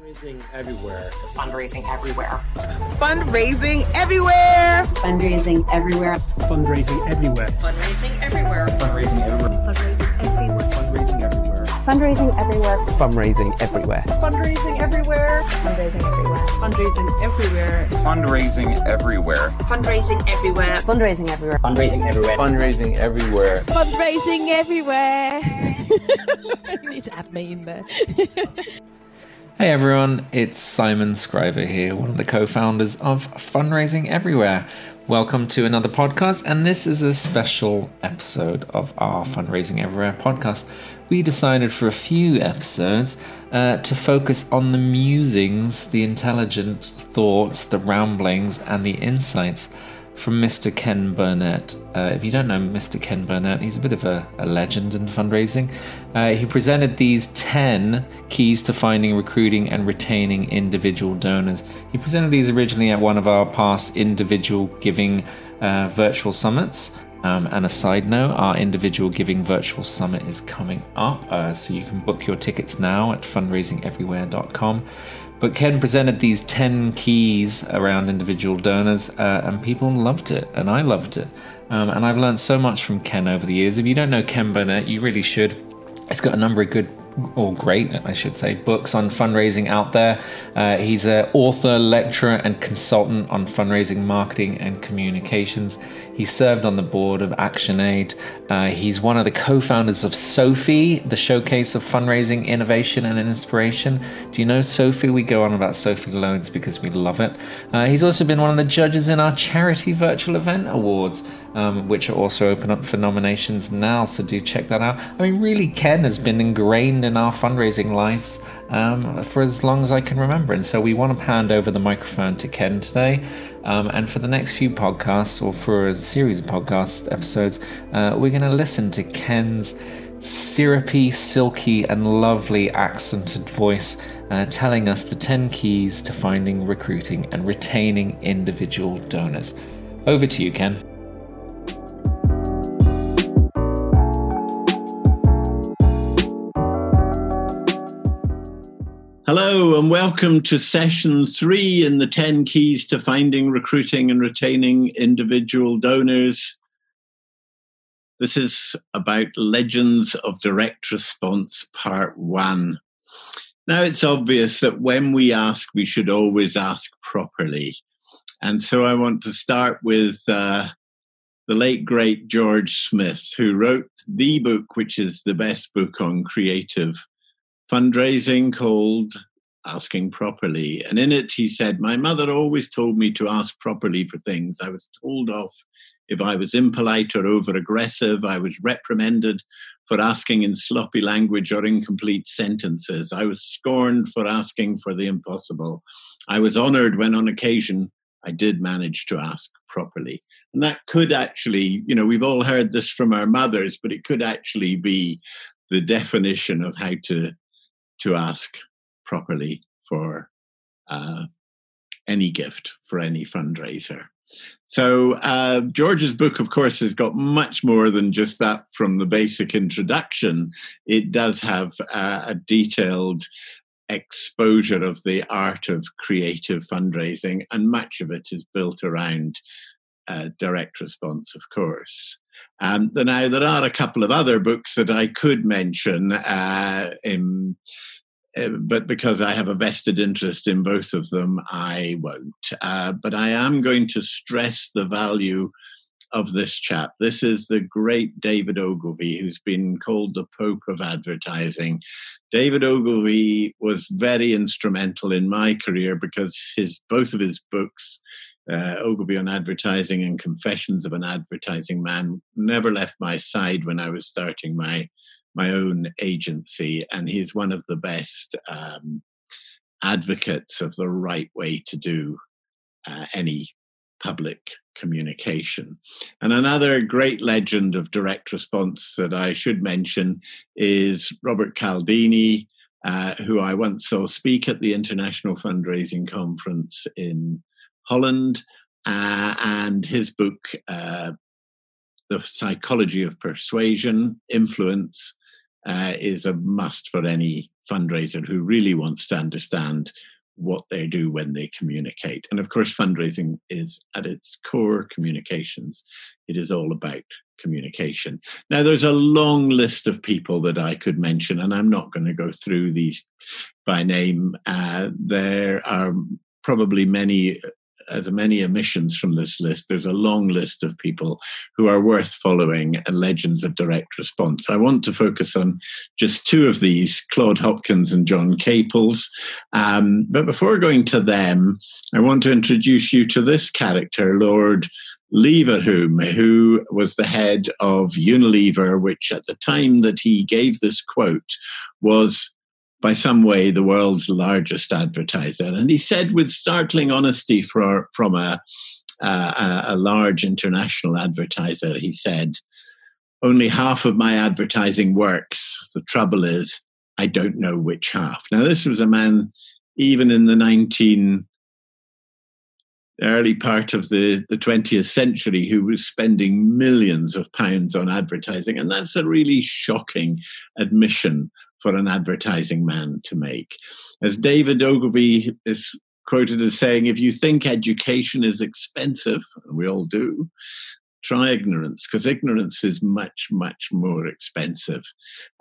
Fundraising Everywhere. Fundraising Everywhere. Fundraising Everywhere. Fundraising Everywhere. Fundraising Everywhere. Fundraising Everywhere. Fundraising Everywhere. Fundraising Everywhere. Fundraising Everywhere. Fundraising Everywhere. Fundraising Everywhere. Fundraising Everywhere. Fundraising Everywhere. Fundraising Everywhere. Fundraising Everywhere. Fundraising Everywhere. Fundraising Everywhere. Fundraising Everywhere. Fundraising Everywhere. You need to add me in there. Hey everyone, it's Simon Scriver here, one of the co-founders of Fundraising Everywhere. Welcome to another podcast, and this is a special episode of our Fundraising Everywhere podcast. We decided for a few episodes to focus on the musings, the intelligent thoughts, the ramblings, and the insights from Mr. Ken Burnett. If you don't know Mr. Ken Burnett, he's a bit of a legend in fundraising. He presented these 10 keys to finding, recruiting, and retaining individual donors. He presented these originally at one of our past individual giving virtual summits. And a side note, our individual giving virtual summit is coming up, so you can book your tickets now at fundraisingeverywhere.com. But Ken presented these 10 keys around individual donors, and people loved it, and I loved it. And I've learned so much from Ken over the years. If you don't know Ken Burnett, you really should. He's got a number of good, or great, I should say, books on fundraising out there. He's an author, lecturer, and consultant on fundraising, marketing, and communications. He served on the board of ActionAid. He's one of the co-founders of Sophie, the showcase of fundraising, innovation, and inspiration. Do you know Sophie? We go on about Sophie loads because we love it. He's also been one of the judges in our charity virtual event awards, which are also open up for nominations now, so do check that out. I mean, really, Ken has been ingrained in our fundraising lives for as long as I can remember, and so we want to hand over the microphone to Ken today. And for the next few podcasts, or for a series of podcast episodes, we're going to listen to Ken's syrupy, silky, and lovely accented voice telling us the 10 keys to finding, recruiting, and retaining individual donors. Over to you, Ken. Hello and welcome to session 3 in the 10 keys to finding, recruiting, and retaining individual donors. This is about legends of direct response, part 1. Now, it's obvious that when we ask, we should always ask properly. And so I want to start with the late, great George Smith, who wrote the book, which is the best book on creative fundraising, called Asking Properly. And in it, he said, "My mother always told me to ask properly for things. I was told off if I was impolite or over-aggressive. I was reprimanded for asking in sloppy language or incomplete sentences. I was scorned for asking for the impossible. I was honored when, on occasion, I did manage to ask properly." And that could actually, you know, we've all heard this from our mothers, but it could actually be the definition of how to ask properly for any gift, for any fundraiser. So George's book, of course, has got much more than just that from the basic introduction. It does have a detailed exposure of the art of creative fundraising, and much of it is built around direct response, of course. Now, there are a couple of other books that I could mention, but because I have a vested interest in both of them, I won't. But I am going to stress the value of this chap. This is the great David Ogilvy, who's been called the Pope of Advertising. David Ogilvy was very instrumental in my career because both of his books, Ogilvy on Advertising and Confessions of an Advertising Man, never left my side when I was starting my own agency, and he's one of the best advocates of the right way to do any public communication. And another great legend of direct response that I should mention is Robert Cialdini, who I once saw speak at the International Fundraising Conference in Holland, and his book, The Psychology of Persuasion, Influence, is a must for any fundraiser who really wants to understand what they do when they communicate. And of course, fundraising is at its core communications. It is all about communication. Now, there's a long list of people that I could mention, and I'm not going to go through these by name. There are probably as many omissions from this list. There's a long list of people who are worth following and legends of direct response. I want to focus on just two of these, Claude Hopkins and John Caples. But before going to them, I want to introduce you to this character, Lord Leverhulme, who was the head of Unilever, which at the time that he gave this quote was by some way the world's largest advertiser. And he said with startling honesty from a large international advertiser, he said, "Only half of my advertising works. The trouble is, I don't know which half." Now, this was a man, even in the early part of the 20th century, who was spending millions of pounds on advertising. And that's a really shocking admission for an advertising man to make. As David Ogilvy is quoted as saying, "If you think education is expensive," and we all do, try ignorance, because ignorance is much, much more expensive.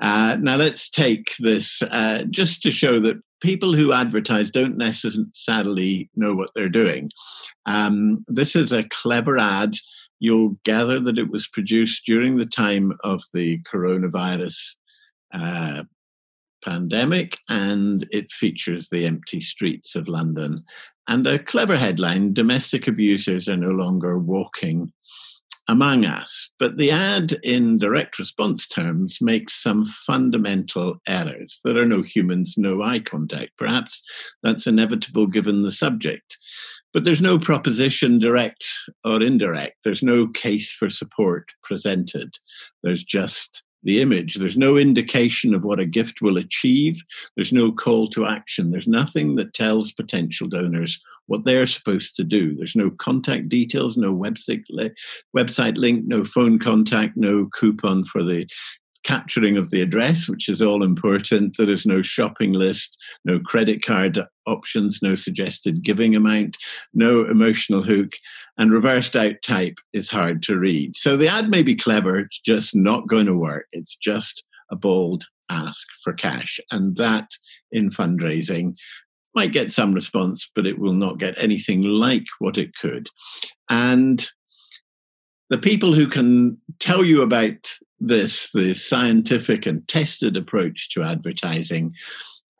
Now let's take this just to show that people who advertise don't necessarily know what they're doing. This is a clever ad. You'll gather that it was produced during the time of the coronavirus pandemic, and it features the empty streets of London. And a clever headline, "Domestic abusers are no longer walking among us." But the ad in direct response terms makes some fundamental errors. There are no humans, no eye contact. Perhaps that's inevitable given the subject. But there's no proposition, direct or indirect. There's no case for support presented. There's just the image. There's no indication of what a gift will achieve. There's no call to action. There's nothing that tells potential donors what they're supposed to do. There's no contact details, no website link, no phone contact, no coupon for the capturing of the address, which is all important. There is no shopping list, no credit card options, no suggested giving amount, no emotional hook, and reversed out type is hard to read. So the ad may be clever, it's just not going to work. It's just a bold ask for cash. And that, in fundraising, might get some response, but it will not get anything like what it could. And the people who can tell you about this, the scientific and tested approach to advertising,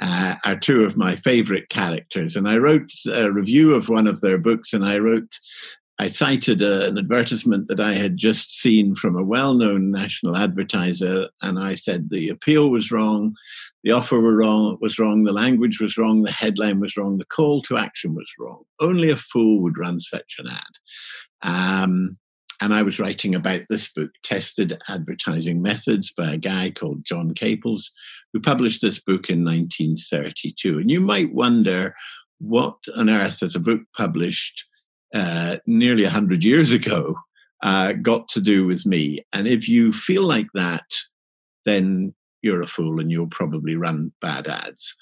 are two of my favorite characters. And I wrote a review of one of their books, and I cited an advertisement that I had just seen from a well-known national advertiser, and I said the appeal was wrong, the offer was wrong, the language was wrong, the headline was wrong, the call to action was wrong. Only a fool would run such an ad. And I was writing about this book, Tested Advertising Methods, by a guy called John Caples, who published this book in 1932. And you might wonder, what on earth has a book published nearly 100 years ago got to do with me? And if you feel like that, then you're a fool and you'll probably run bad ads.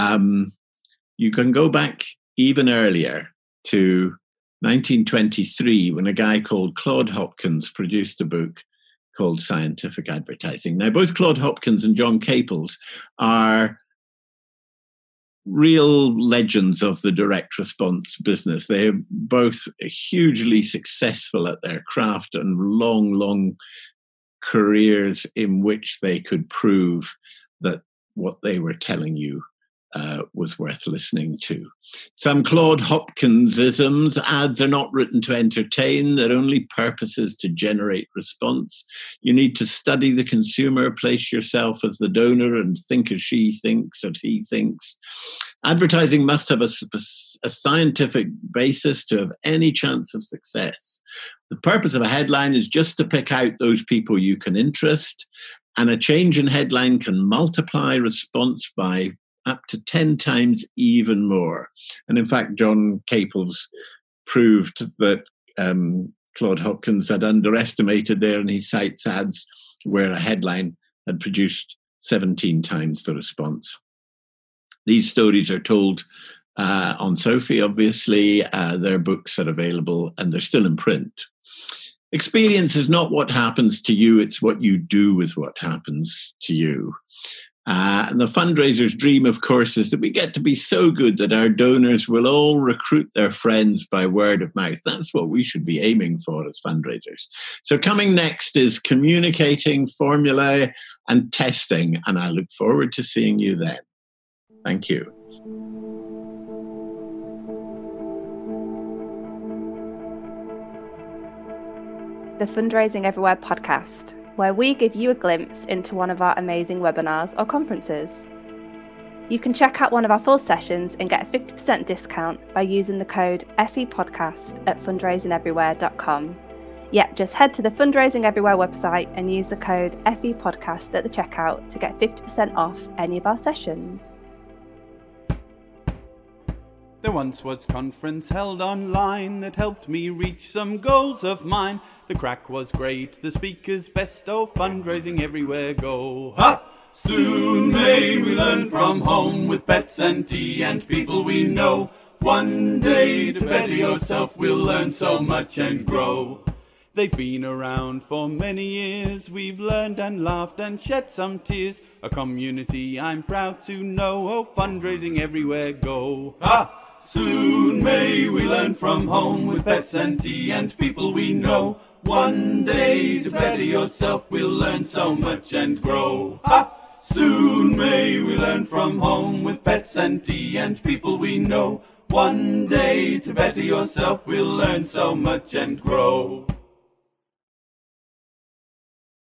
You can go back even earlier to 1923, when a guy called Claude Hopkins produced a book called Scientific Advertising. Now, both Claude Hopkins and John Caples are real legends of the direct response business. They are both hugely successful at their craft and long, long careers in which they could prove that what they were telling you was worth listening to. Some Claude Hopkinsisms: ads are not written to entertain, their only purpose is to generate response. You need to study the consumer, place yourself as the donor, and think as she thinks or he thinks. Advertising must have a scientific basis to have any chance of success. The purpose of a headline is just to pick out those people you can interest, and a change in headline can multiply response by up to 10 times even more. And in fact, John Caples proved that Claude Hopkins had underestimated there, and he cites ads where a headline had produced 17 times the response. These stories are told on Sophie, obviously. Their books are available and they're still in print. Experience is not what happens to you, it's what you do with what happens to you. And the fundraiser's dream, of course, is that we get to be so good that our donors will all recruit their friends by word of mouth. That's what we should be aiming for as fundraisers. So coming next is communicating, formulae, and testing. And I look forward to seeing you then. Thank you. The Fundraising Everywhere podcast, where we give you a glimpse into one of our amazing webinars or conferences. You can check out one of our full sessions and get a 50% discount by using the code FEPodcast at fundraisingeverywhere.com. Yep, just head to the Fundraising Everywhere website and use the code FEPodcast at the checkout to get 50% off any of our sessions. There once was conference held online that helped me reach some goals of mine. The crack was great, the speakers best, oh, fundraising everywhere go. Ha! Soon may we learn from home with pets and tea and people we know. One day to better yourself we'll learn so much and grow. They've been around for many years, we've learned and laughed and shed some tears. A community I'm proud to know, oh, fundraising everywhere go. Ha! Soon may we learn from home with pets and tea and people we know. One day to better yourself we'll learn so much and grow. Ha! Soon may we learn from home with pets and tea and people we know. One day to better yourself we'll learn so much and grow.